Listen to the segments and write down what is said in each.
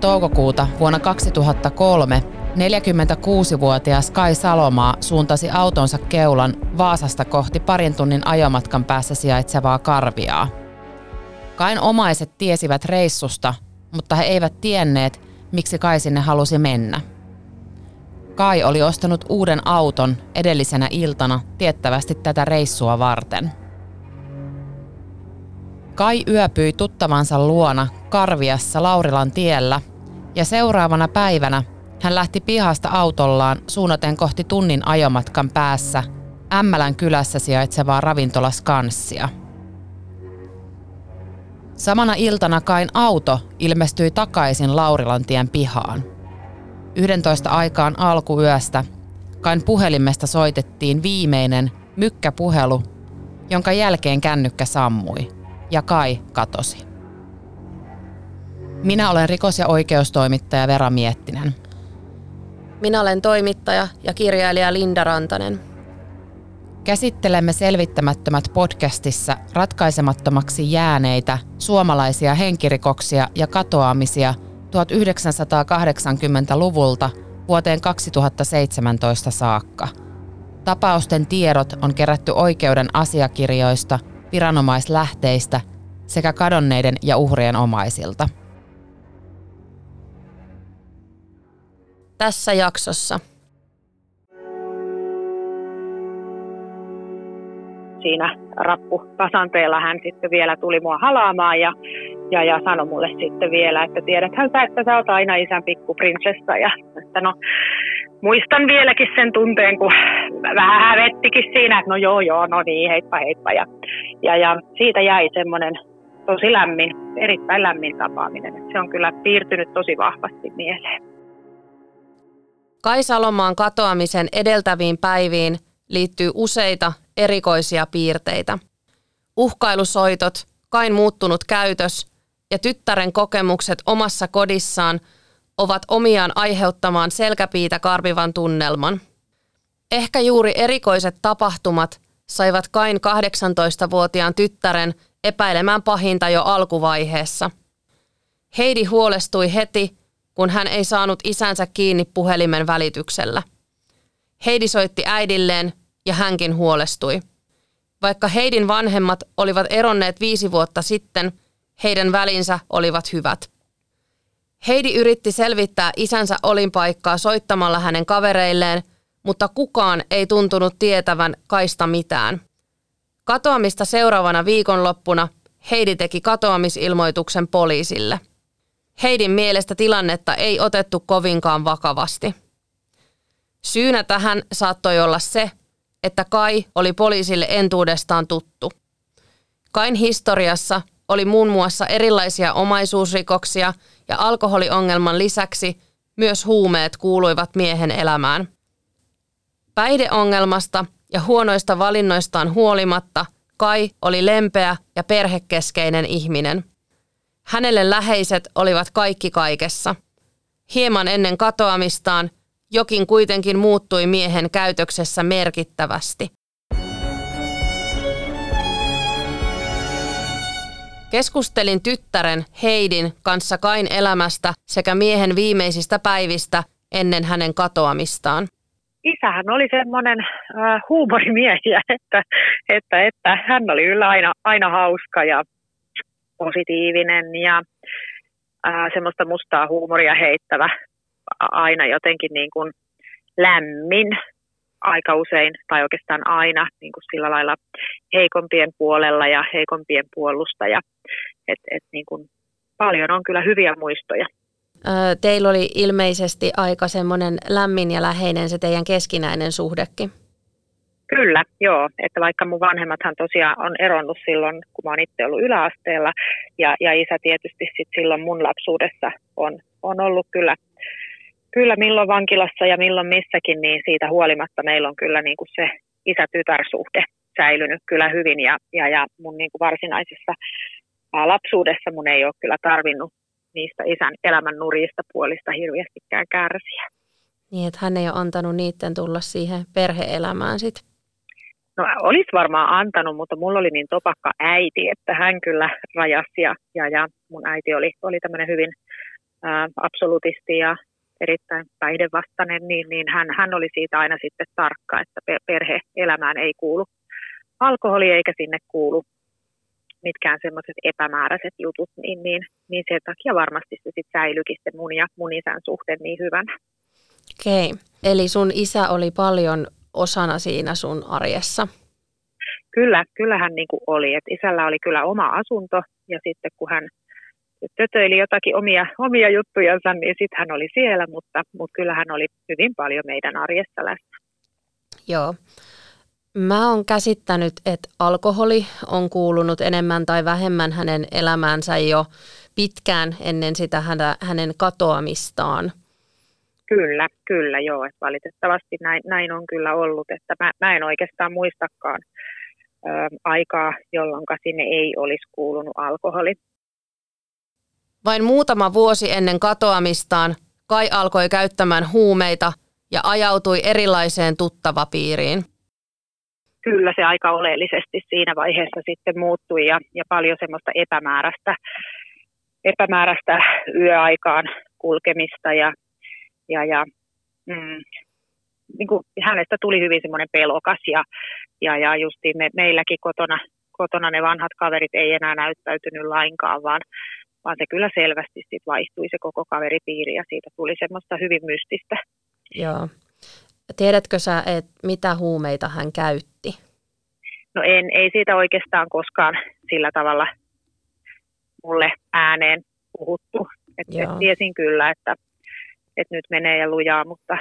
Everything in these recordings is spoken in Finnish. Toukokuuta vuonna 2003 46-vuotias Kai Salomaa suuntasi autonsa keulan Vaasasta kohti parin tunnin ajomatkan päässä sijaitsevaa Karviaa. Kain omaiset tiesivät reissusta, mutta he eivät tienneet, miksi Kai sinne halusi mennä. Kai oli ostanut uuden auton edellisenä iltana tiettävästi tätä reissua varten. Kai yöpyi tuttavansa luona Karviassa Laurilan tiellä ja seuraavana päivänä hän lähti pihasta autollaan suunnaten kohti tunnin ajomatkan päässä Ämmälän kylässä sijaitsevaa ravintolaskanssia. Samana iltana Kain auto ilmestyi takaisin Laurilantien pihaan. 11 aikaan alkuyöstä Kain puhelimesta soitettiin viimeinen mykkäpuhelu, jonka jälkeen kännykkä sammui. Ja Kai katosi. Minä olen rikos- ja oikeustoimittaja Vera Miettinen. Minä olen toimittaja ja kirjailija Linda Rantanen. Käsittelemme Selvittämättömät podcastissa ratkaisemattomaksi jääneitä suomalaisia henkirikoksia ja katoamisia 1980-luvulta vuoteen 2017 saakka. Tapausten tiedot on kerätty oikeuden asiakirjoista, viranomaislähteistä sekä kadonneiden ja uhrien omaisilta. Tässä jaksossa. Siinä rappukasanteella hän sitten vielä tuli mua halaamaan ja sanoi mulle sitten vielä, että tiedäthän sä, että sä oot aina isän pikkuprinsessa. Ja että no, muistan vieläkin sen tunteen, kun vähän hävettikin siinä, että no joo, no niin, heippa. Ja siitä jäi semmoinen tosi lämmin, erittäin lämmin tapaaminen. Se on kyllä piirtynyt tosi vahvasti mieleen. Kai Salomaan katoamisen edeltäviin päiviin liittyy useita erikoisia piirteitä. Uhkailusoitot, Kain muuttunut käytös ja tyttären kokemukset omassa kodissaan ovat omiaan aiheuttamaan selkäpiitä karvivan tunnelman. Ehkä juuri erikoiset tapahtumat saivat Kain 18-vuotiaan tyttären epäilemään pahinta jo alkuvaiheessa. Heidi huolestui heti, kun hän ei saanut isänsä kiinni puhelimen välityksellä. Heidi soitti äidilleen ja hänkin huolestui. Vaikka Heidin vanhemmat olivat eronneet 5 vuotta sitten, heidän välinsä olivat hyvät. Heidi yritti selvittää isänsä olinpaikkaa soittamalla hänen kavereilleen, mutta kukaan ei tuntunut tietävän Kaista mitään. Katoamista seuraavana viikonloppuna Heidi teki katoamisilmoituksen poliisille. Heidin mielestä tilannetta ei otettu kovinkaan vakavasti. Syynä tähän saattoi olla se, että Kai oli poliisille entuudestaan tuttu. Kain historiassa oli muun muassa erilaisia omaisuusrikoksia ja alkoholiongelman lisäksi myös huumeet kuuluivat miehen elämään. Päihdeongelmasta ja huonoista valinnoistaan huolimatta Kai oli lempeä ja perhekeskeinen ihminen. Hänelle läheiset olivat kaikki kaikessa. Hieman ennen katoamistaan jokin kuitenkin muuttui miehen käytöksessä merkittävästi. Keskustelin tyttären Heidin kanssa Kain elämästä sekä miehen viimeisistä päivistä ennen hänen katoamistaan. Isähän oli semmoinen huumorimiehiä, että hän oli yllä aina hauska ja positiivinen ja semmoista mustaa huumoria heittävä, aina jotenkin niin kuin lämmin, aika usein tai oikeastaan aina niin kuin sillä lailla heikompien puolella ja heikompien puolustaja. Et niin kuin paljon on kyllä hyviä muistoja. Teillä oli ilmeisesti aika semmoinen lämmin ja läheinen se teidän keskinäinen suhdekin. Kyllä, joo. Että vaikka mun vanhemmathan tosiaan on eronnut silloin, kun mä oon itse ollut yläasteella, ja isä tietysti sit silloin mun lapsuudessa on ollut kyllä milloin vankilassa ja milloin missäkin, niin siitä huolimatta meillä on kyllä niin kuin se isä-tytär-suhde säilynyt kyllä hyvin, ja mun niin kuin varsinaisessa lapsuudessa mun ei ole kyllä tarvinnut niistä isän elämän nurjista puolista hirveästikään kärsiä. Niin, että hän ei ole antanut niiden tulla siihen perhe-elämään sitten. No olisi varmaan antanut, mutta mulla oli niin topakka äiti, että hän kyllä rajasi ja mun äiti oli tämmöinen hyvin absolutisti ja erittäin päihdevastainen, niin hän oli siitä aina sitten tarkka, että perhe-elämään ei kuulu alkoholi eikä sinne kuulu mitkään semmoiset epämääräiset jutut, niin sen takia varmasti se sitten säilyikin se mun ja mun isän suhde niin hyvänä. Okei, eli sun isä oli paljon osana siinä sun arjessa? Kyllä, kyllähän niin kuin oli. Et isällä oli kyllä oma asunto ja sitten kun hän tötöili jotakin omia juttujansa, niin sitten hän oli siellä, mutta kyllähän oli hyvin paljon meidän arjessa läsnä. Joo. Mä oon käsittänyt, että alkoholi on kuulunut enemmän tai vähemmän hänen elämäänsä jo pitkään ennen sitä hänen katoamistaan. Kyllä, joo. Että valitettavasti näin on kyllä ollut, että mä en oikeastaan muistakaan aikaa, jolloin sinne ei olisi kuulunut alkoholi. Vain muutama vuosi ennen katoamistaan Kai alkoi käyttämään huumeita ja ajautui erilaiseen tuttavapiiriin. Kyllä se aika oleellisesti siinä vaiheessa sitten muuttui ja paljon semmoista epämääräistä yöaikaan kulkemista ja niin kuin hänestä tuli hyvin semmoinen pelokas ja justiin meilläkin kotona ne vanhat kaverit ei enää näyttäytynyt lainkaan, vaan se kyllä selvästi sit vaihtui se koko kaveripiiri ja siitä tuli semmoista hyvin mystistä. Joo. Tiedätkö sä, että mitä huumeita hän käytti? No ei siitä oikeastaan koskaan sillä tavalla mulle ääneen puhuttu. Et tiesin kyllä, että nyt menee ja lujaa, mutta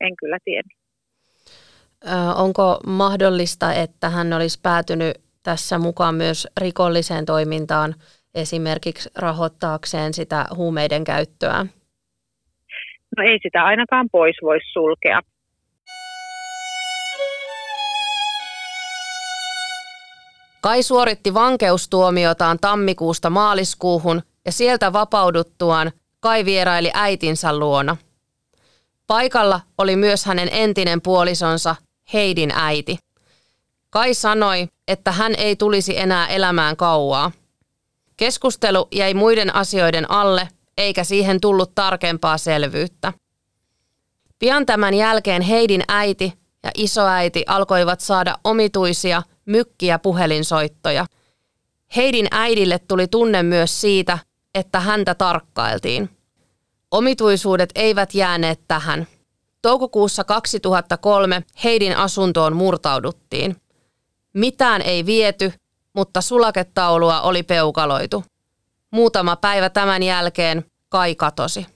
en kyllä tiedä. Onko mahdollista, että hän olisi päätynyt tässä mukaan myös rikolliseen toimintaan, esimerkiksi rahoittaakseen sitä huumeiden käyttöä? No ei sitä ainakaan pois voi sulkea. Kai suoritti vankeustuomiotaan tammikuusta maaliskuuhun ja sieltä vapauduttuaan Kai vieraili äitinsä luona. Paikalla oli myös hänen entinen puolisonsa, Heidin äiti. Kai sanoi, että hän ei tulisi enää elämään kauaa. Keskustelu jäi muiden asioiden alle, eikä siihen tullut tarkempaa selvyyttä. Pian tämän jälkeen Heidin äiti ja isoäiti alkoivat saada omituisia, mykkiä puhelinsoittoja. Heidin äidille tuli tunne myös siitä, että häntä tarkkailtiin. Omituisuudet eivät jääneet tähän. Toukokuussa 2003 Heidin asuntoon murtauduttiin. Mitään ei viety, mutta sulaketaulua oli peukaloitu. Muutama päivä tämän jälkeen Kai katosi.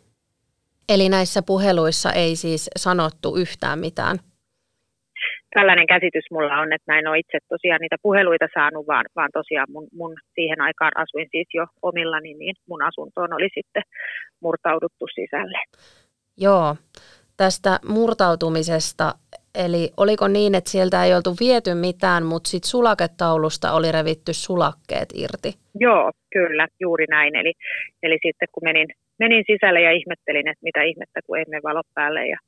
Eli näissä puheluissa ei siis sanottu yhtään mitään? Tällainen käsitys mulla on, että mä en ole itse tosiaan niitä puheluita saanut, vaan tosiaan mun siihen aikaan asuin siis jo omillani, niin mun asuntoon oli sitten murtauduttu sisälle. Joo, tästä murtautumisesta, eli oliko niin, että sieltä ei oltu viety mitään, mutta sitten sulaketaulusta oli revitty sulakkeet irti? Joo, kyllä, juuri näin. Eli sitten kun menin sisälle ja ihmettelin, että mitä ihmettä, kun ei mene valot päälle ja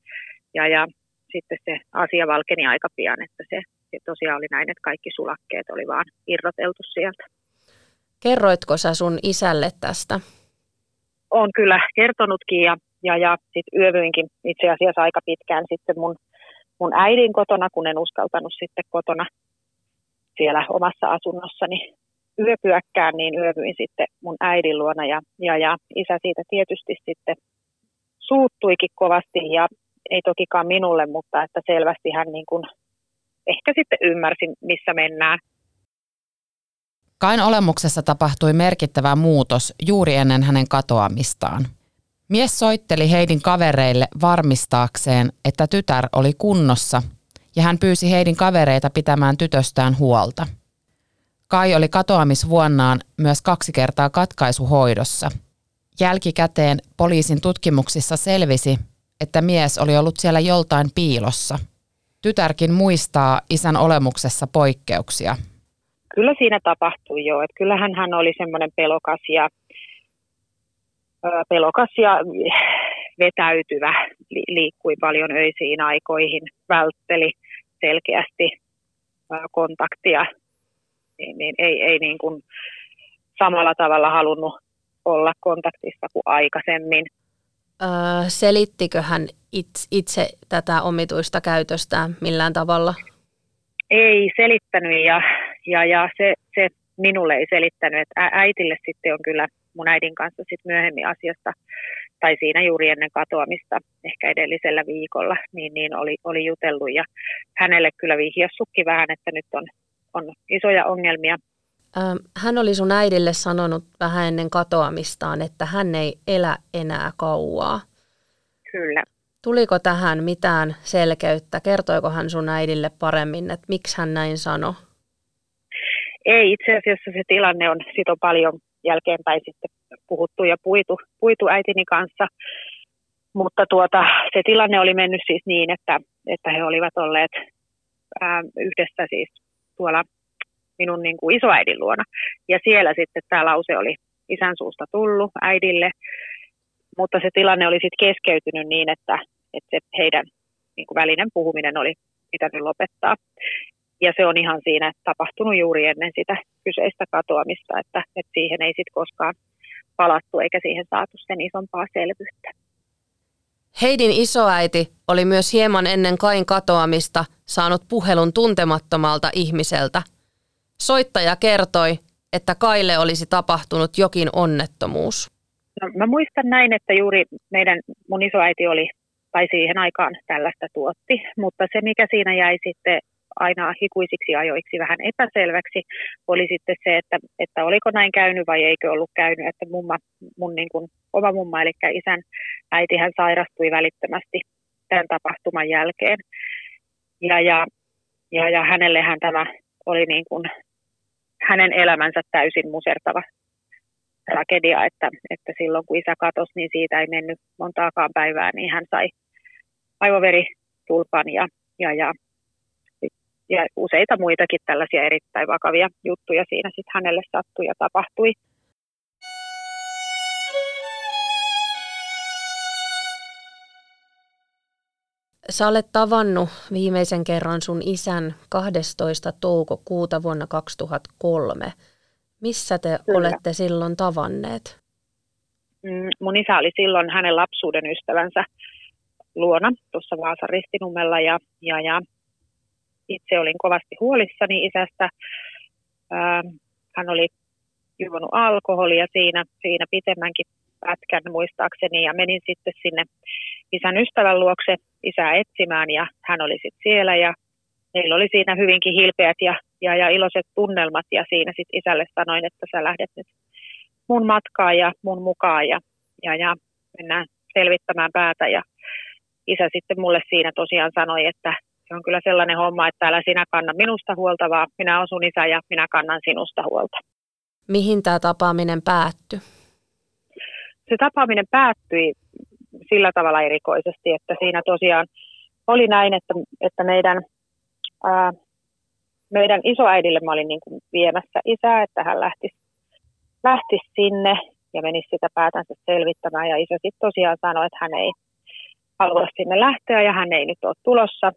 sitten se asia valkeni aika pian, että se tosiaan oli näin, että kaikki sulakkeet oli vaan irroteltu sieltä. Kerroitko sä sun isälle tästä? Olen kyllä kertonutkin ja sitten yövyinkin itse asiassa aika pitkään sitten mun äidin kotona, kun en uskaltanut sitten kotona siellä omassa asunnossani yöpyäkkään, niin yövyin sitten mun äidin luona ja isä siitä tietysti sitten suuttuikin kovasti ja ei tokikaan minulle, mutta että selvästi hän niin kuin ehkä sitten ymmärsi, missä mennään. Kain olemuksessa tapahtui merkittävä muutos juuri ennen hänen katoamistaan. Mies soitteli Heidin kavereille varmistaakseen, että tytär oli kunnossa ja hän pyysi Heidin kavereita pitämään tytöstään huolta. Kai oli katoamisvuonnaan myös 2 kertaa katkaisuhoidossa. Jälkikäteen poliisin tutkimuksissa selvisi, että mies oli ollut siellä joltain piilossa. Tytärkin muistaa isän olemuksessa poikkeuksia. Kyllä siinä tapahtui jo. Että kyllähän hän oli semmoinen pelokas ja vetäytyvä, liikkui paljon öisiin aikoihin, vältteli selkeästi kontaktia. Ei niin kuin samalla tavalla halunnut olla kontaktissa kuin aikaisemmin. Selittikö hän itse tätä omituista käytöstä millään tavalla? Ei selittänyt ja se minulle ei selittänyt. Että äitille sitten on kyllä mun äidin kanssa sit myöhemmin asiasta, tai siinä juuri ennen katoamista, ehkä edellisellä viikolla, niin oli jutellut. Ja hänelle kyllä vihjassukki vähän, että nyt on isoja ongelmia. Hän oli sun äidille sanonut vähän ennen katoamistaan, että hän ei elä enää kauaa. Kyllä. Tuliko tähän mitään selkeyttä? Kertoiko hän sun äidille paremmin, että miksi hän näin sanoi? Ei, itse asiassa se tilanne on, siitä on paljon jälkeenpäin sitten puhuttu ja puitu äitini kanssa. Mutta se tilanne oli mennyt siis niin, että he olivat olleet yhdessä siis tuolla minun niin kuin isoäidin luona. Ja siellä sitten tämä lause oli isän suusta tullut äidille, mutta se tilanne oli sitten keskeytynyt niin, että se heidän niin kuin välinen puhuminen oli pitänyt lopettaa. Ja se on ihan siinä tapahtunut juuri ennen sitä kyseistä katoamista, että siihen ei sitten koskaan palattu eikä siihen saatu sen isompaa selvyyttä. Heidin isoäiti oli myös hieman ennen Kain katoamista saanut puhelun tuntemattomalta ihmiseltä. Soittaja kertoi, että Kaille olisi tapahtunut jokin onnettomuus. No, mä muistan näin, että juuri mun isoäiti oli, tai siihen aikaan tällaista tuotti, mutta se mikä siinä jäi sitten aina hikuisiksi ajoiksi vähän epäselväksi oli sitten se, että oliko näin käynyt vai eikö ollut käynyt, että mun niin kuin oma mumma, eli isän äiti, hän sairastui välittömästi tämän tapahtuman jälkeen ja hänellehän tämä oli niin kuin hänen elämänsä täysin musertava tragedia, että silloin kun isä katosi, niin siitä ei mennyt montaakaan päivää, niin hän sai aivoveritulpan ja useita muitakin tällaisia erittäin vakavia juttuja siinä sitten hänelle sattui ja tapahtui. Sä olet tavannut viimeisen kerran sun isän 12. toukokuuta vuonna 2003. Missä te Kyllä. olette silloin tavanneet? Mun isä oli silloin hänen lapsuuden ystävänsä luona tuossa Vaasan Ristinummella ja itse olin kovasti huolissani isästä. Hän oli juonut alkoholia siinä pitemmänkin pätkän muistaakseni ja menin sitten sinne isän ystävän luokse isää etsimään ja hän oli sitten siellä ja meillä oli siinä hyvinkin hilpeät ja iloiset tunnelmat ja siinä sitten isälle sanoin, että sä lähdet nyt mun matkaan ja mun mukaan ja mennään selvittämään päätä ja isä sitten mulle siinä tosiaan sanoi, että se on kyllä sellainen homma, että älä sinä kanna minusta huolta, vaan minä olen sun isä ja minä kannan sinusta huolta. Mihin tämä tapaaminen päättyi? Se tapaaminen päättyi sillä tavalla erikoisesti, että siinä tosiaan oli näin, että meidän isoäidille mä olin niin kuin viemässä isää, että hän lähti sinne ja menisi sitä päätänsä selvittämään. Ja isä sitten tosiaan sanoi, että hän ei halua sinne lähteä ja hän ei nyt ole tulossa.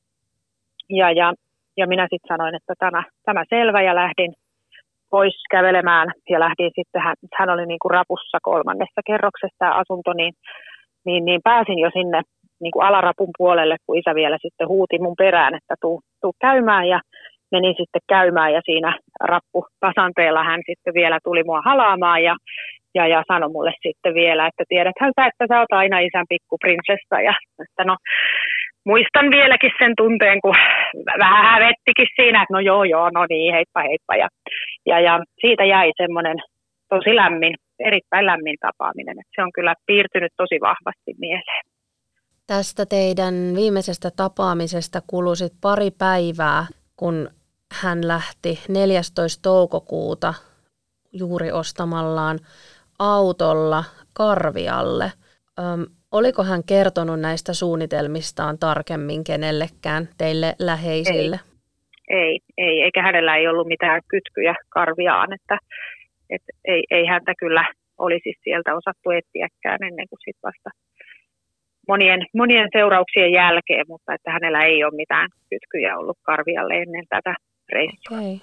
Ja minä sitten sanoin, että tämä selvä ja lähdin pois kävelemään ja lähdin sitten, hän oli niin kuin rapussa 3. kerroksessa asunto, niin pääsin jo sinne niin kuin alarapun puolelle, kun isä vielä sitten huuti mun perään, että tuu käymään ja menin sitten käymään ja siinä rappupasanteella hän sitten vielä tuli mua halaamaan ja sanoi mulle sitten vielä, että tiedäthän sä, että sä oot aina isän pikkuprinsessa ja että no muistan vieläkin sen tunteen, kun vähän hävettikin siinä, että no joo, no niin, heippa. Ja siitä jäi semmoinen tosi erittäin lämmin tapaaminen. Että se on kyllä piirtynyt tosi vahvasti mieleen. Tästä teidän viimeisestä tapaamisesta kului sit pari päivää, kun hän lähti 14. toukokuuta juuri ostamallaan autolla Karvialle. Oliko hän kertonut näistä suunnitelmistaan tarkemmin kenellekään teille läheisille? Ei, eikä hänellä ei ollut mitään kytkyjä Karviaan, että ei häntä kyllä olisi sieltä osattu etsiäkään ennen kuin sit vasta monien seurauksien jälkeen, mutta että hänellä ei ole mitään kytkyjä ollut Karvialle ennen tätä reissua. Okay.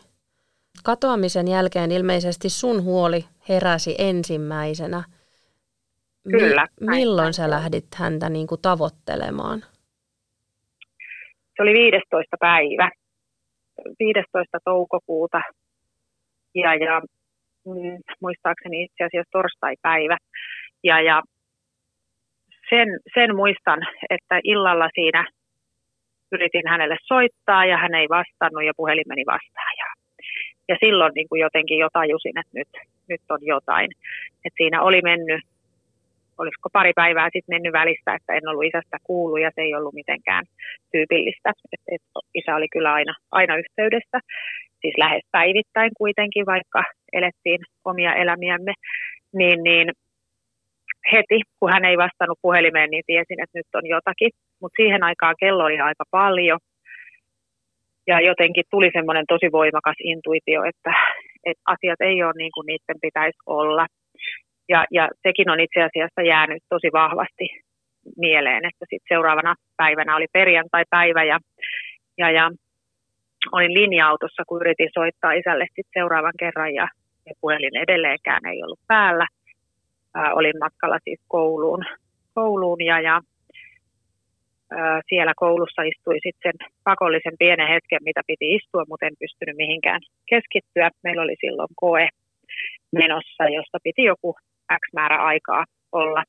Katoamisen jälkeen ilmeisesti sun huoli heräsi ensimmäisenä. Kyllä. Milloin sä lähdit häntä niin kuin tavoittelemaan? Se oli 15. päivä. 15. toukokuuta ja muistaakseni itse asiassa torstai-päivä. Ja sen muistan, että illalla siinä yritin hänelle soittaa ja hän ei vastannut ja puhelin meni vastaan. Ja silloin niin kuin jotenkin jo tajusin, että nyt on jotain. Et siinä oli mennyt, olisiko pari päivää sitten mennyt välistä, että en ollut isästä kuullut ja se ei ollut mitenkään tyypillistä. Et isä oli kyllä aina yhteydessä, siis lähes päivittäin kuitenkin, vaikka elettiin omia elämiämme, niin heti, kun hän ei vastannut puhelimeen, niin tiesin, että nyt on jotakin. Mutta siihen aikaan kello oli aika paljon. Ja jotenkin tuli semmoinen tosi voimakas intuitio, että asiat ei ole niin kuin niiden pitäisi olla. Ja sekin on itse asiassa jäänyt tosi vahvasti mieleen, että sitten seuraavana päivänä oli perjantai-päivä ja olin linja-autossa, kun yritin soittaa isälle sit seuraavan kerran ja puhelin edelleenkään ei ollut päällä. Olin matkalla siis kouluun ja siellä koulussa istui sitten sen pakollisen pienen hetken, mitä piti istua, mutta en pystynyt mihinkään keskittyä. Meillä oli silloin koe menossa, josta piti joku X määrä aikaa olla.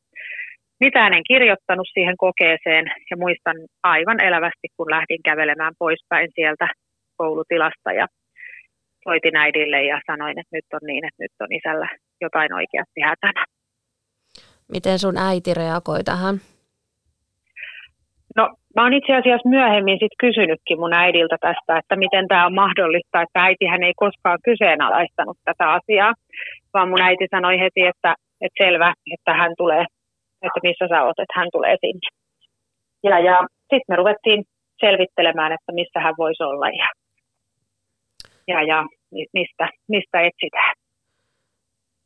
Mitään en kirjoittanut siihen kokeeseen ja muistan aivan elävästi, kun lähdin kävelemään poispäin sieltä koulutilasta ja soitin äidille ja sanoin, että nyt on niin, että nyt on isällä jotain oikeasti hätänä. Miten sun äiti reagoi tähän? No, mä oon itse asiassa myöhemmin sit kysynytkin mun äidiltä tästä, että miten tämä on mahdollista, että äitihän ei koskaan kyseenalaistanut tätä asiaa, vaan mun äiti sanoi heti, että selvä, että hän tulee, että missä sä oot, että hän tulee sinne. Ja sitten me ruvettiin selvittelemään, että missä hän voisi olla ja mistä etsitään.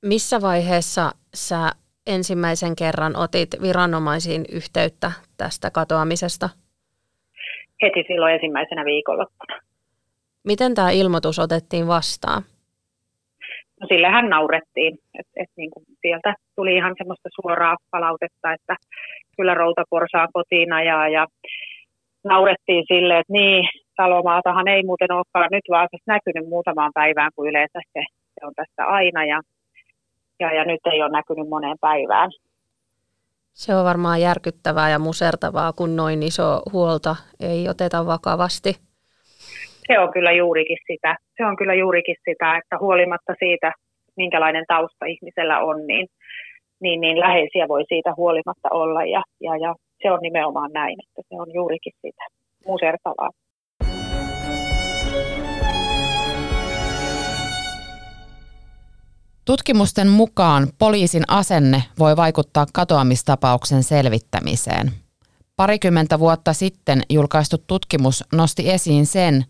Missä vaiheessa sä ensimmäisen kerran otit viranomaisiin yhteyttä tästä katoamisesta? Heti silloin ensimmäisenä viikonloppuna. Miten tämä ilmoitus otettiin vastaan? No sillähän naurettiin. Et niin kuin sieltä tuli ihan semmoista suoraa palautetta, että kyllä routaporsaa kotiin ajaa ja naurettiin sille, että niin, Salomaatahan ei muuten olekaan nyt Vaasassa näkynyt muutamaan päivään, kuin yleensä se on tässä aina ja nyt ei ole näkynyt moneen päivään. Se on varmaan järkyttävää ja musertavaa, kun noin iso huolta ei oteta vakavasti. Se on kyllä juurikin sitä, että huolimatta siitä, minkälainen tausta ihmisellä on, niin läheisiä voi siitä huolimatta olla. Ja se on nimenomaan näin, että se on juurikin sitä musertavaa. Tutkimusten mukaan poliisin asenne voi vaikuttaa katoamistapauksen selvittämiseen. Parikymmentä vuotta sitten julkaistu tutkimus nosti esiin sen,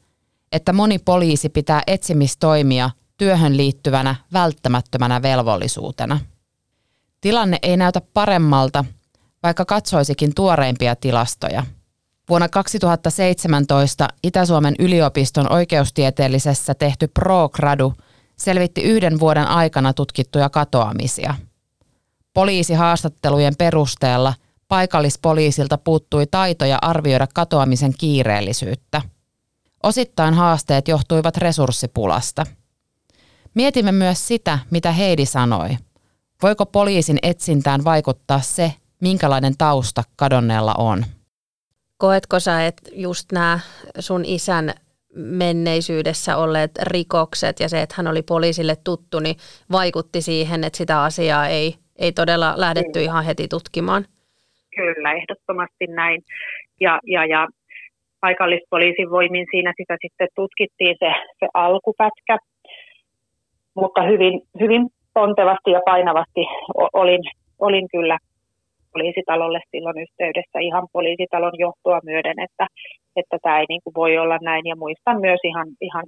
että moni poliisi pitää etsimistoimia työhön liittyvänä välttämättömänä velvollisuutena. Tilanne ei näytä paremmalta, vaikka katsoisikin tuoreimpia tilastoja. Vuonna 2017 Itä-Suomen yliopiston oikeustieteellisessä tehty pro-gradu selvitti 1 vuoden aikana tutkittuja katoamisia. Poliisihaastattelujen perusteella paikallispoliisilta puuttui taitoja arvioida katoamisen kiireellisyyttä. Osittain haasteet johtuivat resurssipulasta. Mietimme myös sitä, mitä Heidi sanoi. Voiko poliisin etsintään vaikuttaa se, minkälainen tausta kadonneella on? Koetko sä, että just nämä sun isän menneisyydessä olleet rikokset ja se, että hän oli poliisille tuttu, niin vaikutti siihen, että sitä asiaa ei todella lähdetty ihan heti tutkimaan? Kyllä, ehdottomasti näin. Ja paikallispoliisin voimin siinä sitä sitten tutkittiin se alkupätkä, mutta hyvin, hyvin pontevasti ja painavasti olin kyllä poliisitalolle silloin yhteydessä ihan poliisitalon johtoa myöden, että tämä ei niin kuin voi olla näin. Ja muistan myös ihan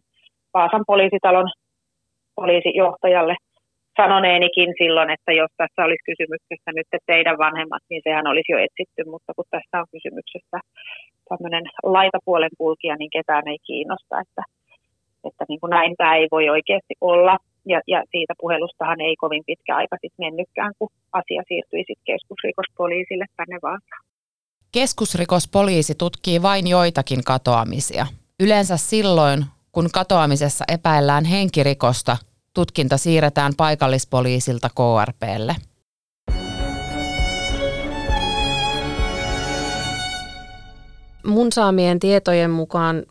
Vaasan poliisitalon poliisijohtajalle sanoneenikin silloin, että jos tässä olisi kysymyksessä nyt teidän vanhemmat, niin sehän olisi jo etsitty, mutta kun tässä on kysymyksessä tämmöinen laitapuolen kulkija, niin ketään ei kiinnosta, että niin kuin näin tämä ei voi oikeasti olla. Ja siitä puhelustahan ei kovin pitkä aika sitten mennytkään, kun asia siirtyi sitten keskusrikospoliisille tänne Vaasaan. Keskusrikospoliisi tutkii vain joitakin katoamisia. Yleensä silloin, kun katoamisessa epäillään henkirikosta, tutkinta siirretään paikallispoliisilta KRP:lle. Mun saamien tietojen mukaan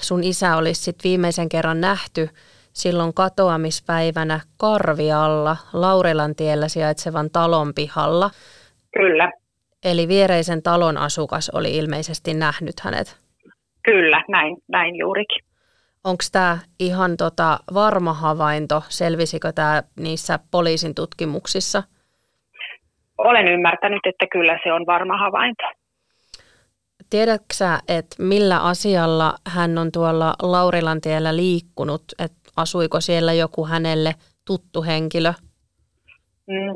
sun isä olisi sit viimeisen kerran nähty silloin katoamispäivänä Karvialla, Laurilantiellä sijaitsevan talon pihalla. Kyllä. Eli viereisen talon asukas oli ilmeisesti nähnyt hänet. Kyllä, näin juurikin. Onko tämä ihan varma havainto? Selvisikö tämä niissä poliisin tutkimuksissa? Olen ymmärtänyt, että kyllä se on varma havainto. Tiedätkö sä, että millä asialla hän on tuolla Laurilantiellä liikkunut? Että asuiko siellä joku hänelle tuttu henkilö?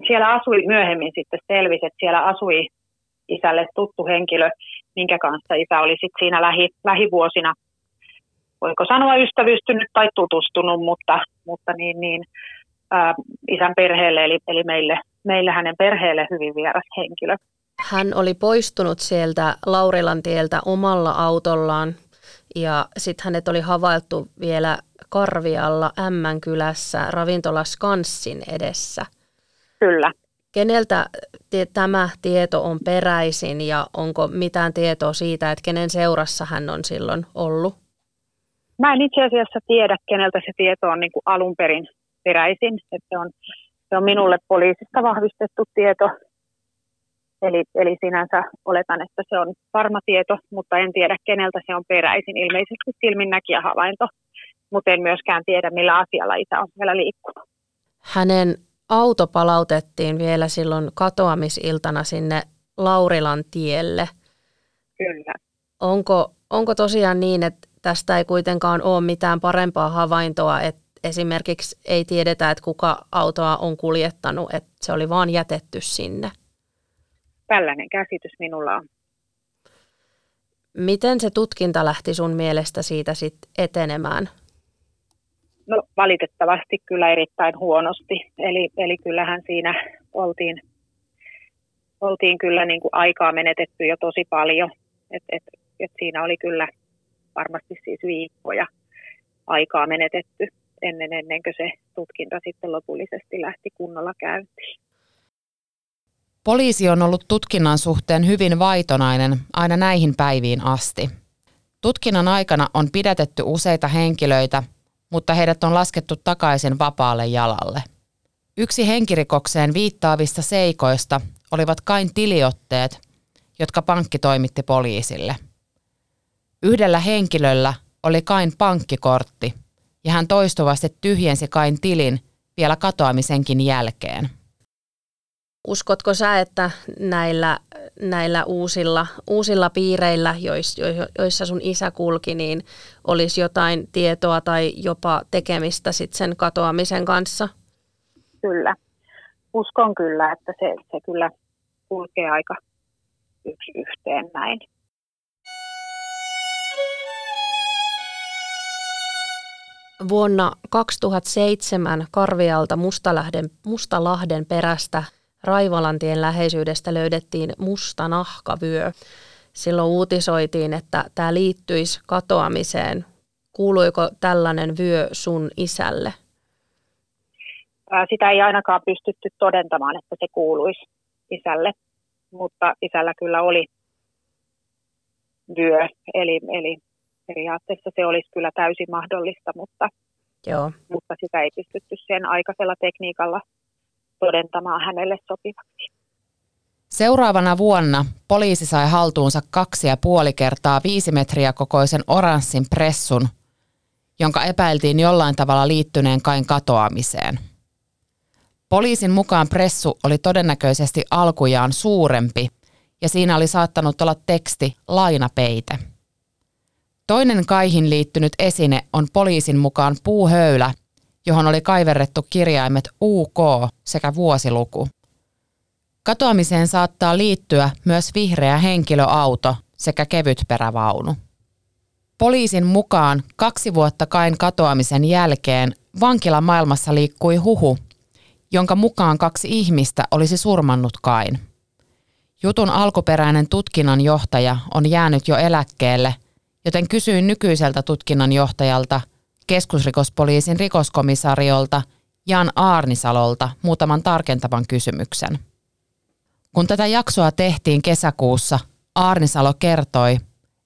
Siellä asui myöhemmin sitten selvisi, että siellä asui isälle tuttu henkilö, minkä kanssa isä oli sitten siinä lähivuosina. Voiko sanoa ystävystynyt tai tutustunut, mutta isän perheelle, eli meille hänen perheelle hyvin vieras henkilö. Hän oli poistunut sieltä Laurilantieltä omalla autollaan ja sitten hänet oli havaittu vielä Karvialla Ämmänkylässä ravintola Skanssin edessä. Kyllä. Keneltä tämä tieto on peräisin ja onko mitään tietoa siitä, että kenen seurassa hän on silloin ollut? Mä en itse asiassa tiedä, keneltä se tieto on niin kuin alun perin peräisin. Että se on minulle poliisista vahvistettu tieto. Eli sinänsä oletan, että se on varma tieto, mutta en tiedä, keneltä se on peräisin. Ilmeisesti silminnäkijä havainto, mutta en myöskään tiedä, millä asialla isä on vielä liikkunut. Hänen auto palautettiin vielä silloin katoamisiltana sinne Laurilantielle. Kyllä. Onko tosiaan niin, että tästä ei kuitenkaan ole mitään parempaa havaintoa, että esimerkiksi ei tiedetä, että kuka autoa on kuljettanut, että se oli vaan jätetty sinne? Tällainen käsitys minulla on. Miten se tutkinta lähti sun mielestä siitä sit etenemään? No valitettavasti kyllä erittäin huonosti. Eli kyllähän siinä oltiin kyllä niin kuin aikaa menetetty jo tosi paljon. Et siinä oli kyllä varmasti siis viikkoja aikaa menetetty ennen kuin se tutkinta sitten lopullisesti lähti kunnolla käyntiin. Poliisi on ollut tutkinnan suhteen hyvin vaitonainen aina näihin päiviin asti. Tutkinnan aikana on pidätetty useita henkilöitä, mutta heidät on laskettu takaisin vapaalle jalalle. Yksi henkirikokseen viittaavista seikoista olivat Kain tiliotteet, jotka pankki toimitti poliisille. Yhdellä henkilöllä oli Kain pankkikortti ja hän toistuvasti tyhjensi Kain tilin vielä katoamisenkin jälkeen. Uskotko sä, että näillä uusilla piireillä, joissa sun isä kulki, niin olisi jotain tietoa tai jopa tekemistä sit sen katoamisen kanssa? Kyllä. Uskon kyllä, että se kyllä kulkee aika yksi yhteen näin. Vuonna 2007 Karvialta Mustalahden perästä Raivolantien läheisyydestä löydettiin musta nahkavyö. Silloin uutisoitiin, että tämä liittyisi katoamiseen. Kuuluiko tällainen vyö sun isälle? Sitä ei ainakaan pystytty todentamaan, että se kuuluisi isälle, mutta isällä kyllä oli vyö. Eli periaatteessa se olisi kyllä täysin mahdollista, mutta sitä ei pystytty sen aikaisella tekniikalla todentamaan hänelle sopivaksi. Seuraavana vuonna poliisi sai haltuunsa 2,5 kertaa 5 metriä kokoisen oranssin pressun, jonka epäiltiin jollain tavalla liittyneen Kain katoamiseen. Poliisin mukaan pressu oli todennäköisesti alkujaan suurempi ja siinä oli saattanut olla teksti lainapeite. Toinen Kaihin liittynyt esine on poliisin mukaan puuhöylä, johon oli kaiverrettu kirjaimet UK sekä vuosiluku. Katoamiseen saattaa liittyä myös vihreä henkilöauto sekä kevytperävaunu. Poliisin mukaan 2 vuotta Kain katoamisen jälkeen vankilamaailmassa liikkui huhu, jonka mukaan 2 ihmistä olisi surmannut Kain. Jutun alkuperäinen tutkinnanjohtaja on jäänyt jo eläkkeelle, joten kysyin nykyiseltä tutkinnanjohtajalta, keskusrikospoliisin rikoskomisariolta Jan Aarnisalolta muutaman tarkentavan kysymyksen. Kun tätä jaksoa tehtiin kesäkuussa, Aarnisalo kertoi,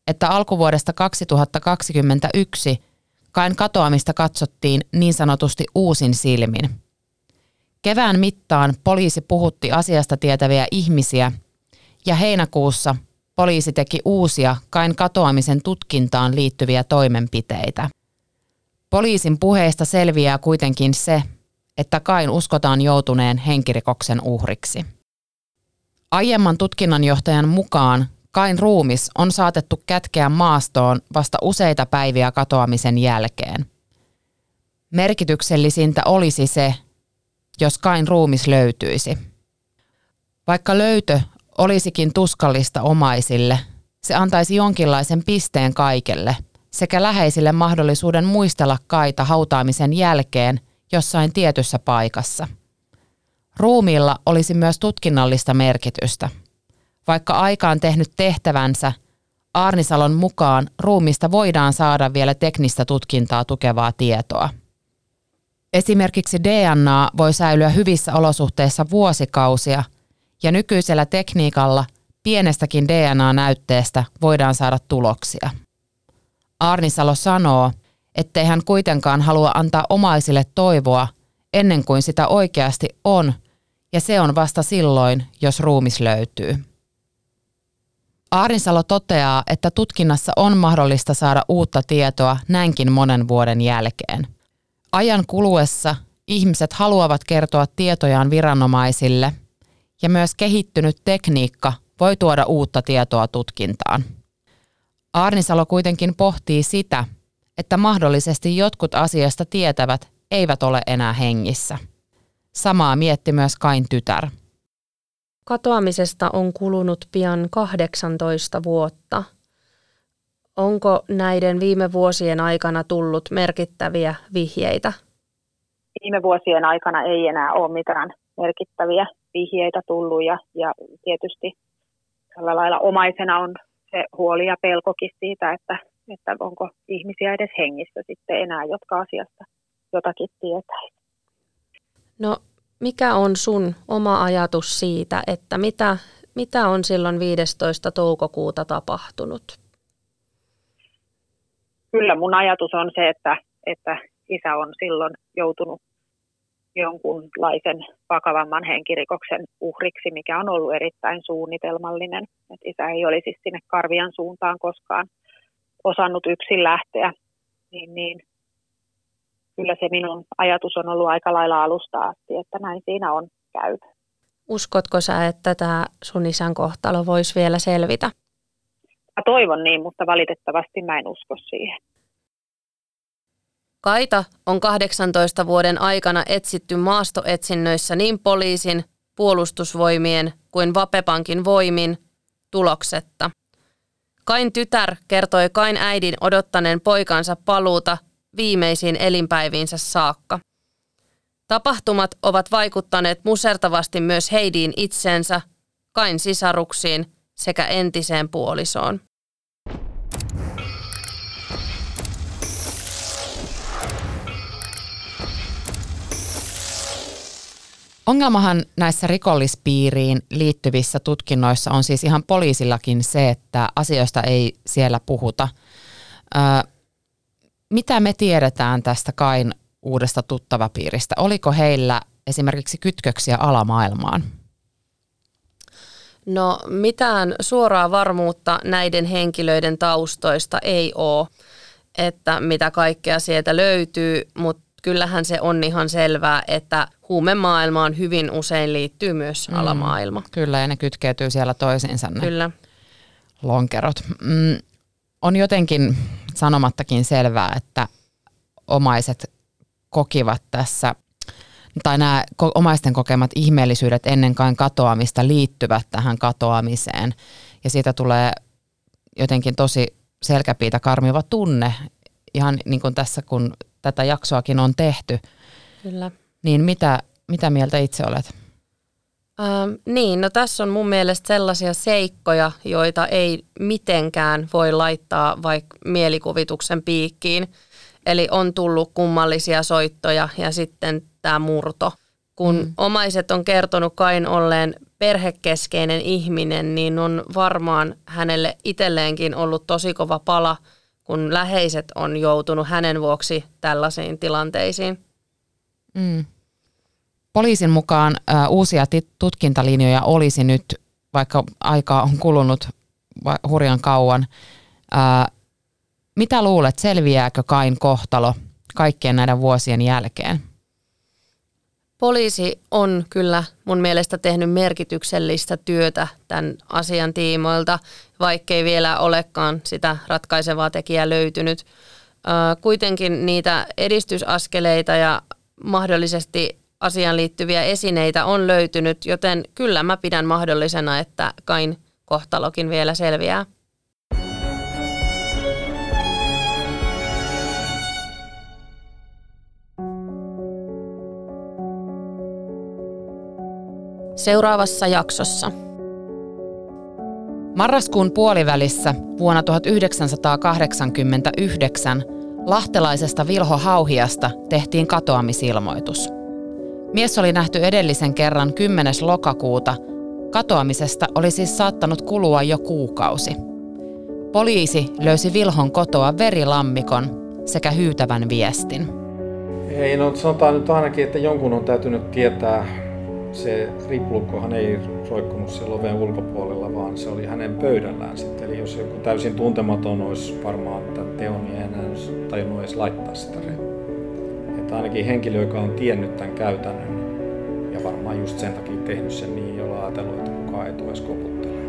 että alkuvuodesta 2021 Kain katoamista katsottiin niin sanotusti uusin silmin. Kevään mittaan poliisi puhutti asiasta tietäviä ihmisiä ja heinäkuussa poliisi teki uusia Kain katoamisen tutkintaan liittyviä toimenpiteitä. Poliisin puheista selviää kuitenkin se, että Kain uskotaan joutuneen henkirikoksen uhriksi. Aiemman tutkinnanjohtajan mukaan Kain ruumis on saatettu kätkeä maastoon vasta useita päiviä katoamisen jälkeen. Merkityksellisintä olisi se, jos Kain ruumis löytyisi. Vaikka löytö olisikin tuskallista omaisille, se antaisi jonkinlaisen pisteen kaikelle sekä läheisille mahdollisuuden muistella Kaita hautaamisen jälkeen jossain tietyssä paikassa. Ruumiilla olisi myös tutkinnallista merkitystä. Vaikka aika on tehnyt tehtävänsä, Aarnisalon mukaan ruumista voidaan saada vielä teknistä tutkintaa tukevaa tietoa. Esimerkiksi DNA voi säilyä hyvissä olosuhteissa vuosikausia, ja nykyisellä tekniikalla pienestäkin DNA-näytteestä voidaan saada tuloksia. Aarnisalo sanoo, ettei hän kuitenkaan halua antaa omaisille toivoa ennen kuin sitä oikeasti on, ja se on vasta silloin, jos ruumis löytyy. Aarnisalo toteaa, että tutkinnassa on mahdollista saada uutta tietoa näinkin monen vuoden jälkeen. Ajan kuluessa ihmiset haluavat kertoa tietojaan viranomaisille, ja myös kehittynyt tekniikka voi tuoda uutta tietoa tutkintaan. Aarnisalo kuitenkin pohtii sitä, että mahdollisesti jotkut asiasta tietävät eivät ole enää hengissä. Samaa mietti myös Kain tytär. Katoamisesta on kulunut pian 18 vuotta. Onko näiden viime vuosien aikana tullut merkittäviä vihjeitä? Viime vuosien aikana ei enää ole mitään merkittäviä vihjeitä tullut ja tietysti tällä lailla omaisena on se huoli ja pelkokin siitä, että onko ihmisiä edes hengissä sitten enää, jotka asiasta jotakin tietäisi. No, mikä on sun oma ajatus siitä, että mitä on silloin 15. toukokuuta tapahtunut? Kyllä mun ajatus on se, että isä on silloin joutunut jonkunlaisen vakavamman henkirikoksen uhriksi, mikä on ollut erittäin suunnitelmallinen. Et isä ei olisi siis sinne Karvian suuntaan koskaan osannut yksin lähteä. Niin. Kyllä se minun ajatus on ollut aika lailla alusta asti, että näin siinä on käynyt. Uskotko sä, että tämä sun isän kohtalo voisi vielä selvitä? Mä toivon niin, mutta valitettavasti mä en usko siihen. Kaita on 18 vuoden aikana etsitty maastoetsinnöissä niin poliisin, puolustusvoimien kuin Vapepankin voimin tuloksetta. Kain tytär kertoi Kain äidin odottaneen poikansa paluuta viimeisiin elinpäiviinsä saakka. Tapahtumat ovat vaikuttaneet musertavasti myös Heidiin itseensä, Kain sisaruksiin sekä entiseen puolisoon. Ongelmahan näissä rikollispiiriin liittyvissä tutkinnoissa on siis ihan poliisillakin se, että asioista ei siellä puhuta. Mitä me tiedetään tästä Kain uudesta tuttavapiiristä? Oliko heillä esimerkiksi kytköksiä alamaailmaan? No mitään suoraa varmuutta näiden henkilöiden taustoista ei ole, että mitä kaikkea sieltä löytyy, mutta kyllähän se on ihan selvää, että huumemaailmaan hyvin usein liittyy myös alamaailma. Kyllä, ja ne kytkeytyy siellä toisiinsa ne kyllä. lonkerot. On jotenkin sanomattakin selvää, että omaiset kokivat tässä, tai nämä omaisten kokemat ihmeellisyydet ennen kuin katoamista liittyvät tähän katoamiseen. Ja siitä tulee jotenkin tosi selkäpiitä karmiva tunne, ihan niin kuin tässä kun tätä jaksoakin on tehty. Kyllä. Niin mitä mieltä itse olet? No tässä on mun mielestä sellaisia seikkoja, joita ei mitenkään voi laittaa vaikka mielikuvituksen piikkiin. Eli on tullut kummallisia soittoja ja sitten tämä murto. Kun omaiset on kertonut Kain olleen perhekeskeinen ihminen, niin on varmaan hänelle itselleenkin ollut tosi kova pala, kun läheiset on joutunut hänen vuoksi tällaisiin tilanteisiin. Poliisin mukaan uusia tutkintalinjoja olisi nyt, vaikka aikaa on kulunut hurjan kauan. Mitä luulet, selviääkö Kain kohtalo kaikkien näiden vuosien jälkeen? Poliisi on kyllä mun mielestä tehnyt merkityksellistä työtä tämän asian tiimoilta, vaikkei vielä olekaan sitä ratkaisevaa tekijää löytynyt. Kuitenkin niitä edistysaskeleita ja mahdollisesti asiaan liittyviä esineitä on löytynyt, joten kyllä mä pidän mahdollisena, että Kain kohtalokin vielä selviää. Seuraavassa jaksossa. Marraskuun puolivälissä vuonna 1989 lahtelaisesta Vilho-Hauhiasta tehtiin katoamisilmoitus. Mies oli nähty edellisen kerran 10. lokakuuta. Katoamisesta oli siis saattanut kulua jo kuukausi. Poliisi löysi Vilhon kotoa verilammikon sekä hyytävän viestin. Hei, no sanotaan nyt ainakin, että jonkun on täytynyt tietää. Se riplukkohan ei roikkunut sen loven ulkopuolella, vaan se oli hänen pöydällään sitten. Eli jos joku täysin tuntematon olisi varmaan tämän teon, niin enää olisi tajunnut edes laittaa sitä että ainakin henkilö, joka on tiennyt tämän käytännön ja varmaan just sen takia tehnyt sen niin, jolla ajatellut, että kukaan ei tule edes koputtelemaan.